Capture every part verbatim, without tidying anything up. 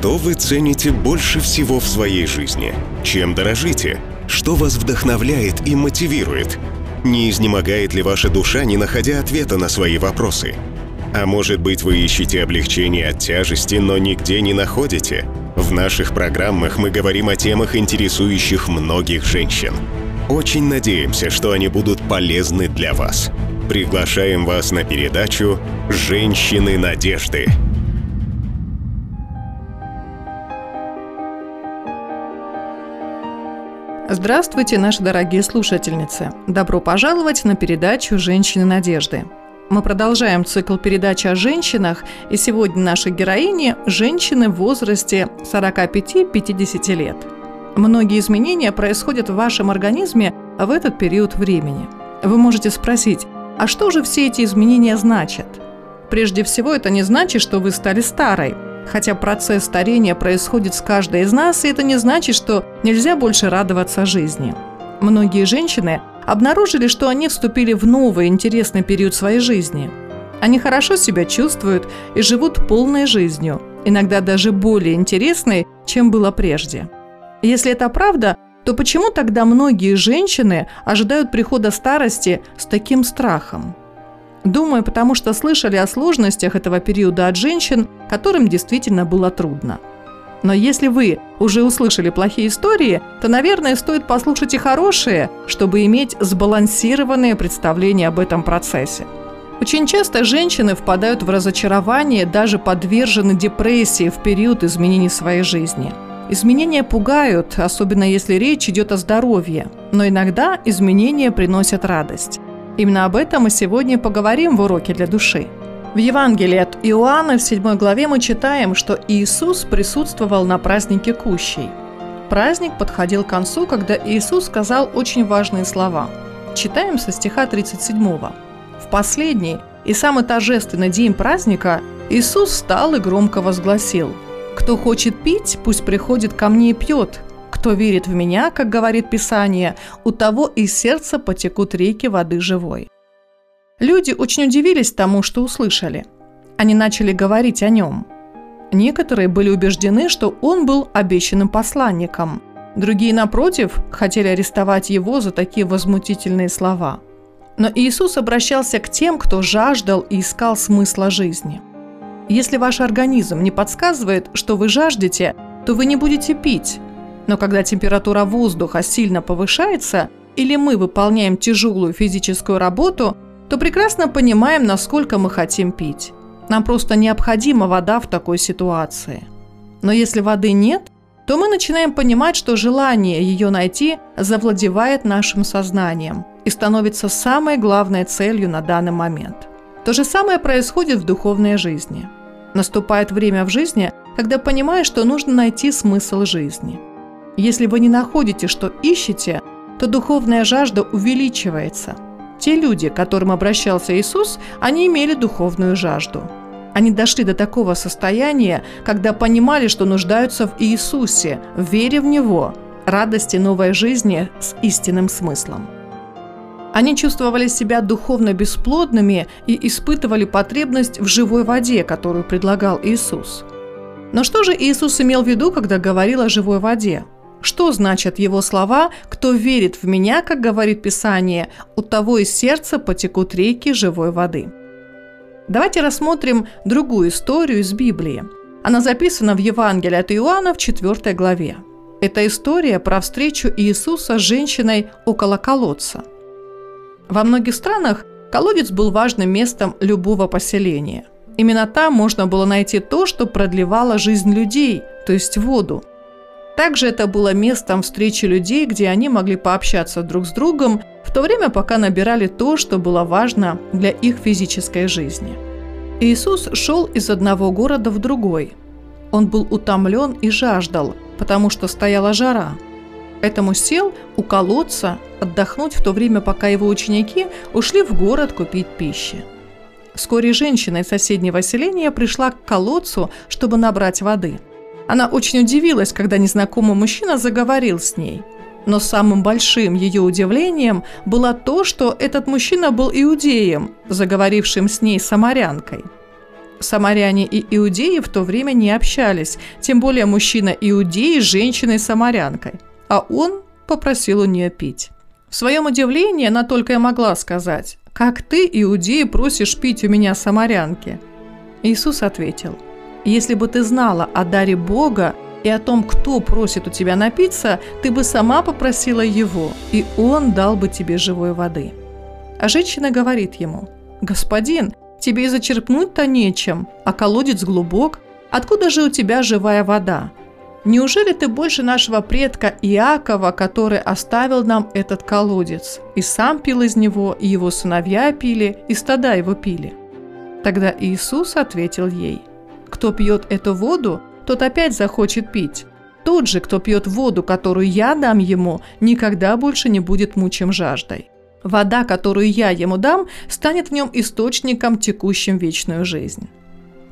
Что вы цените больше всего в своей жизни? Чем дорожите? Что вас вдохновляет и мотивирует? Не изнемогает ли ваша душа, не находя ответа на свои вопросы? А может быть, вы ищете облегчение от тяжести, но нигде не находите? В наших программах мы говорим о темах, интересующих многих женщин. Очень надеемся, что они будут полезны для вас. Приглашаем вас на передачу «Женщины надежды». Здравствуйте, наши дорогие слушательницы! Добро пожаловать на передачу «Женщины надежды». Мы продолжаем цикл передач о женщинах, и сегодня наши героини – женщины в возрасте сорока пяти - пятидесяти лет. Многие изменения происходят в вашем организме в этот период времени. Вы можете спросить, а что же все эти изменения значат? Прежде всего, это не значит, что вы стали старой. Хотя процесс старения происходит с каждой из нас, и это не значит, что нельзя больше радоваться жизни. Многие женщины обнаружили, что они вступили в новый интересный период своей жизни. Они хорошо себя чувствуют и живут полной жизнью, иногда даже более интересной, чем было прежде. Если это правда, то почему тогда многие женщины ожидают прихода старости с таким страхом? Думаю, потому что слышали о сложностях этого периода от женщин, которым действительно было трудно. Но если вы уже услышали плохие истории, то, наверное, стоит послушать и хорошие, чтобы иметь сбалансированное представление об этом процессе. Очень часто женщины впадают в разочарование, даже подвержены депрессии в период изменений своей жизни. Изменения пугают, особенно если речь идет о здоровье, но иногда изменения приносят радость. Именно об этом мы сегодня поговорим в уроке для души. В Евангелии от Иоанна в седьмой главе мы читаем, что Иисус присутствовал на празднике Кущей. Праздник подходил к концу, когда Иисус сказал очень важные слова. Читаем со стиха тридцать седьмого. «В последний и самый торжественный день праздника Иисус встал и громко возгласил: „Кто хочет пить, пусть приходит ко мне и пьет. Кто верит в меня, как говорит Писание, у того из сердца потекут реки воды живой“». Люди очень удивились тому, что услышали. Они начали говорить о нем. Некоторые были убеждены, что он был обещанным посланником. Другие, напротив, хотели арестовать его за такие возмутительные слова. Но Иисус обращался к тем, кто жаждал и искал смысла жизни. Если ваш организм не подсказывает, что вы жаждете, то вы не будете пить. Но когда температура воздуха сильно повышается или мы выполняем тяжелую физическую работу, то прекрасно понимаем, насколько мы хотим пить. Нам просто необходима вода в такой ситуации. Но если воды нет, то мы начинаем понимать, что желание ее найти завладевает нашим сознанием и становится самой главной целью на данный момент. То же самое происходит в духовной жизни. Наступает время в жизни, когда понимаешь, что нужно найти смысл жизни. Если вы не находите, что ищете, то духовная жажда увеличивается. Те люди, к которым обращался Иисус, они имели духовную жажду. Они дошли до такого состояния, когда понимали, что нуждаются в Иисусе, в вере в Него, радости новой жизни с истинным смыслом. Они чувствовали себя духовно бесплодными и испытывали потребность в живой воде, которую предлагал Иисус. Но что же Иисус имел в виду, когда говорил о живой воде? Что значат его слова «Кто верит в меня, как говорит Писание, у того из сердца потекут реки живой воды»? Давайте рассмотрим другую историю из Библии. Она записана в Евангелии от Иоанна в четвёртой главе. Это история про встречу Иисуса с женщиной около колодца. Во многих странах колодец был важным местом любого поселения. Именно там можно было найти то, что продлевало жизнь людей, то есть воду. Также это было местом встречи людей, где они могли пообщаться друг с другом, в то время пока набирали то, что было важно для их физической жизни. Иисус шел из одного города в другой. Он был утомлен и жаждал, потому что стояла жара. Поэтому сел у колодца отдохнуть в то время, пока его ученики ушли в город купить пищи. Вскоре женщина из соседнего селения пришла к колодцу, чтобы набрать воды. Она очень удивилась, когда незнакомый мужчина заговорил с ней. Но самым большим ее удивлением было то, что этот мужчина был иудеем, заговорившим с ней самарянкой. самаряне и иудеи в то время не общались, тем более мужчина иудей с женщиной-самарянкой, а он попросил у нее пить. В своем удивлении она только и могла сказать: «Как ты, иудей, просишь пить у меня самарянки?» Иисус ответил: «Если бы ты знала о даре Бога и о том, кто просит у тебя напиться, ты бы сама попросила его, и он дал бы тебе живой воды». А женщина говорит ему: «Господин, тебе и зачерпнуть-то нечем, а колодец глубок. Откуда же у тебя живая вода? Неужели ты больше нашего предка Иакова, который оставил нам этот колодец, и сам пил из него, и его сыновья пили, и стада его пили?» Тогда Иисус ответил ей: «Кто пьет эту воду, тот опять захочет пить. Тот же, кто пьет воду, которую я дам ему, никогда больше не будет мучим жаждой. Вода, которую я ему дам, станет в нем источником, текущим вечную жизнь».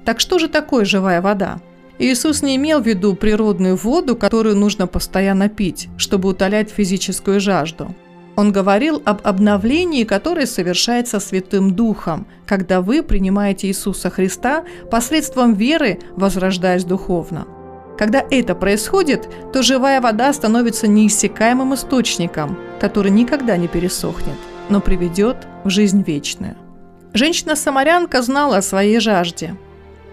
Так что же такое живая вода? Иисус не имел в виду природную воду, которую нужно постоянно пить, чтобы утолять физическую жажду. Он говорил об обновлении, которое совершается Святым Духом, когда вы принимаете Иисуса Христа посредством веры, возрождаясь духовно. Когда это происходит, то живая вода становится неиссякаемым источником, который никогда не пересохнет, но приведет в жизнь вечную. Женщина-самарянка знала о своей жажде.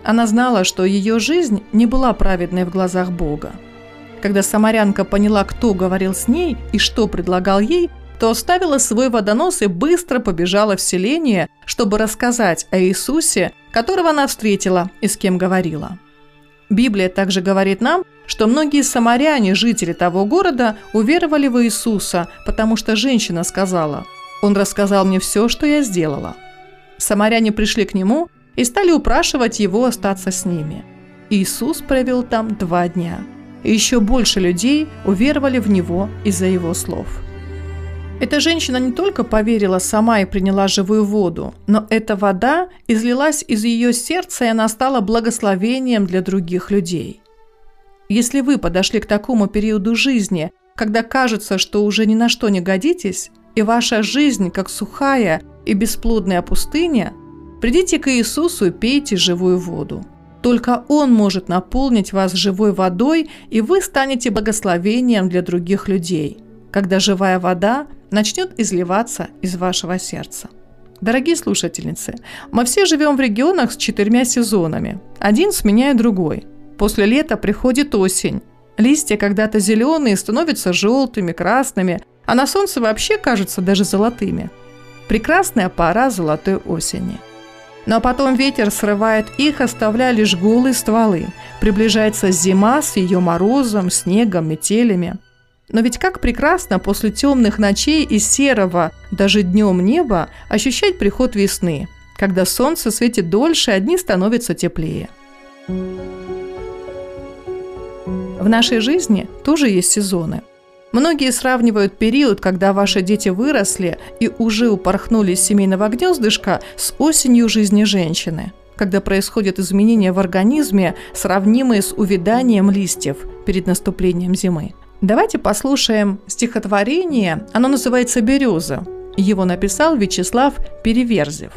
Она знала, что ее жизнь не была праведной в глазах Бога. Когда самарянка поняла, кто говорил с ней и что предлагал ей, то оставила свой водонос и быстро побежала в селение, чтобы рассказать о Иисусе, которого она встретила и с кем говорила. Библия также говорит нам, что многие самаряне, жители того города, уверовали в Иисуса, потому что женщина сказала: «Он рассказал мне все, что я сделала». Самаряне пришли к нему и стали упрашивать его остаться с ними. Иисус провел там два дня, и еще больше людей уверовали в него из-за его слов. Эта женщина не только поверила сама и приняла живую воду, но эта вода излилась из ее сердца, и она стала благословением для других людей. Если вы подошли к такому периоду жизни, когда кажется, что уже ни на что не годитесь, и ваша жизнь как сухая и бесплодная пустыня, придите к Иисусу и пейте живую воду. Только Он может наполнить вас живой водой, и вы станете благословением для других людей, когда живая вода начнет изливаться из вашего сердца. Дорогие слушательницы, мы все живем в регионах с четырьмя сезонами, один сменяя другой. После лета приходит осень. Листья, когда-то зеленые, становятся желтыми, красными, а на солнце вообще кажутся даже золотыми. Прекрасная пора золотой осени. Но потом ветер срывает их, оставляя лишь голые стволы. Приближается зима с ее морозом, снегом, метелями. Но ведь как прекрасно после темных ночей и серого, даже днем неба, ощущать приход весны, когда солнце светит дольше, а дни становятся теплее. В нашей жизни тоже есть сезоны. Многие сравнивают период, когда ваши дети выросли и уже упорхнули из семейного гнездышка, с осенью жизни женщины, когда происходят изменения в организме, сравнимые с увяданием листьев перед наступлением зимы. Давайте послушаем стихотворение, оно называется «Береза». Его написал Вячеслав Переверзев.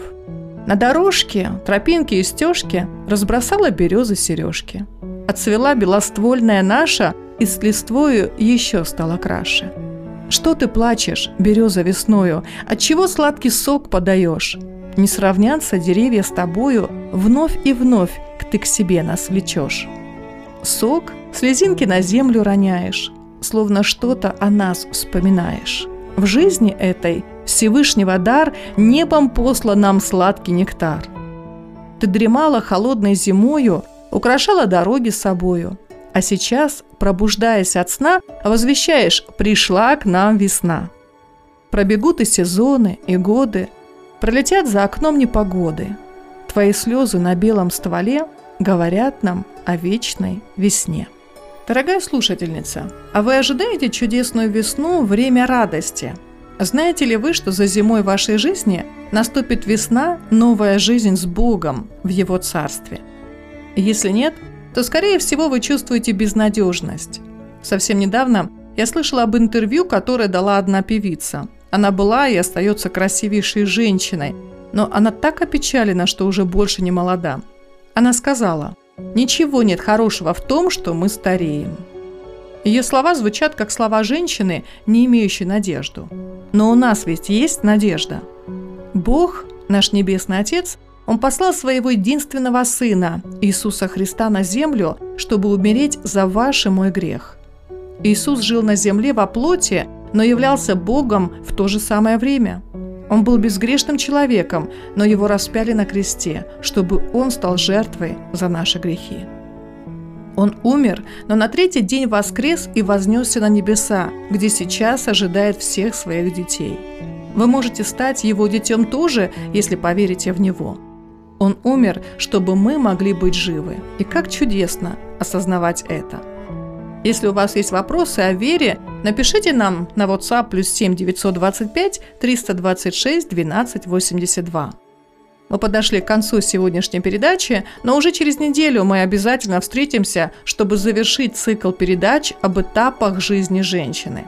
На дорожке, тропинке и стежке разбросала береза сережки. Отцвела белоствольная наша, и с листвою еще стала краше. Что ты плачешь, береза, весною? Отчего сладкий сок подаешь? Не сравнятся деревья с тобою, вновь и вновь ты к себе нас влечешь. Сок, слезинки на землю роняешь, словно что-то о нас вспоминаешь. В жизни этой Всевышнего дар небом послан нам сладкий нектар. Ты дремала холодной зимою, украшала дороги собою, а сейчас, пробуждаясь от сна, возвещаешь: пришла к нам весна. Пробегут и сезоны, и годы, пролетят за окном непогоды. Твои слезы на белом стволе говорят нам о вечной весне. Дорогая слушательница, а вы ожидаете чудесную весну, время радости? Знаете ли вы, что за зимой вашей жизни наступит весна, новая жизнь с Богом в Его Царстве? Если нет, то, скорее всего, вы чувствуете безнадежность. Совсем недавно я слышала об интервью, которое дала одна певица. Она была и остается красивейшей женщиной, но она так опечалена, что уже больше не молода. Она сказала: «Ничего нет хорошего в том, что мы стареем». Ее слова звучат как слова женщины, не имеющей надежду. Но у нас ведь есть надежда. Бог, наш Небесный Отец, Он послал Своего единственного Сына, Иисуса Христа, на землю, чтобы умереть за ваш и мой грех. Иисус жил на земле во плоти, но являлся Богом в то же самое время. Он был безгрешным человеком, но Его распяли на кресте, чтобы Он стал жертвой за наши грехи. Он умер, но на третий день воскрес и вознесся на небеса, где сейчас ожидает всех своих детей. Вы можете стать Его детем тоже, если поверите в Него. Он умер, чтобы мы могли быть живы. И как чудесно осознавать это. Если у вас есть вопросы о вере, напишите нам на WhatsApp плюс семь девятьсот двадцать пять триста двадцать шесть двенадцать восемьдесят два. Мы подошли к концу сегодняшней передачи, но уже через неделю мы обязательно встретимся, чтобы завершить цикл передач об этапах жизни женщины.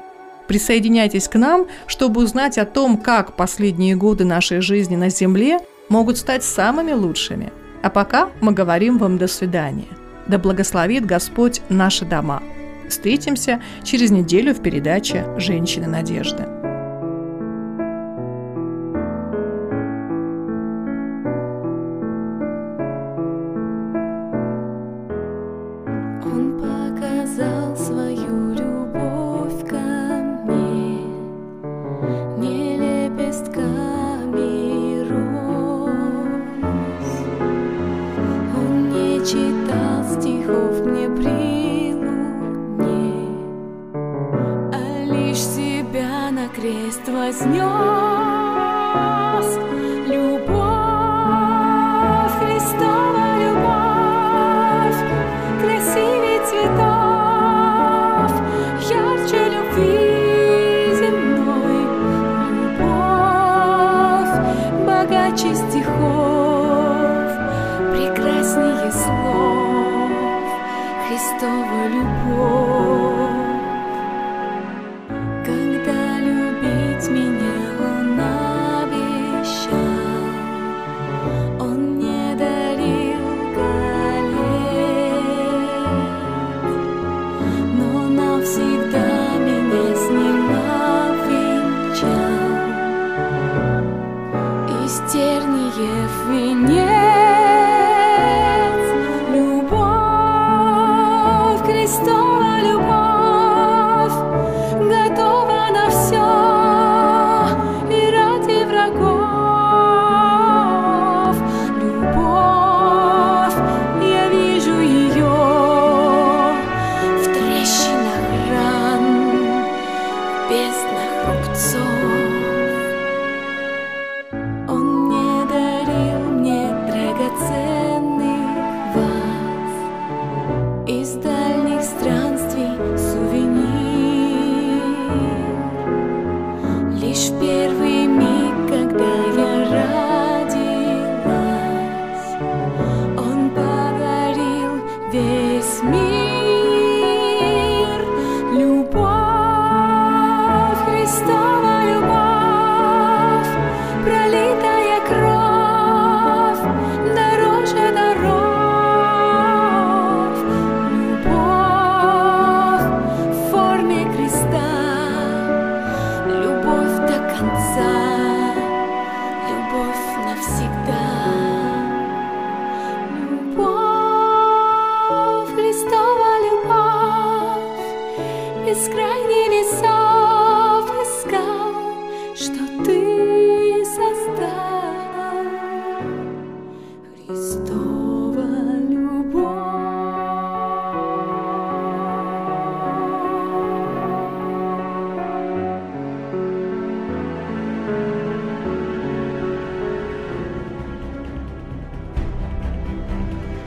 Присоединяйтесь к нам, чтобы узнать о том, как последние годы нашей жизни на Земле могут стать самыми лучшими. А пока мы говорим вам до свидания. Да благословит Господь наши дома. Встретимся через неделю в передаче «Женщины надежды». Крест вознес любовь, Христова любовь, красивей цветов, ярче любви земной, любовь богаче стихов, прекраснее слов, Христова любовь.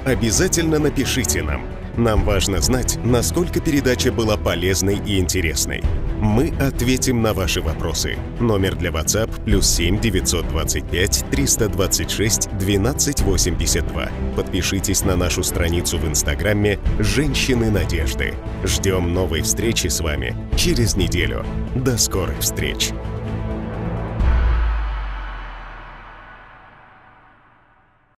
Обязательно напишите нам. Нам важно знать, насколько передача была полезной и интересной. Мы ответим на ваши вопросы. Номер для WhatsApp плюс семь девятьсот двадцать пять триста двадцать шесть двенадцать восемьдесят два. Подпишитесь на нашу страницу в Инстаграме «Женщины Надежды». Ждем новой встречи с вами через неделю. До скорых встреч!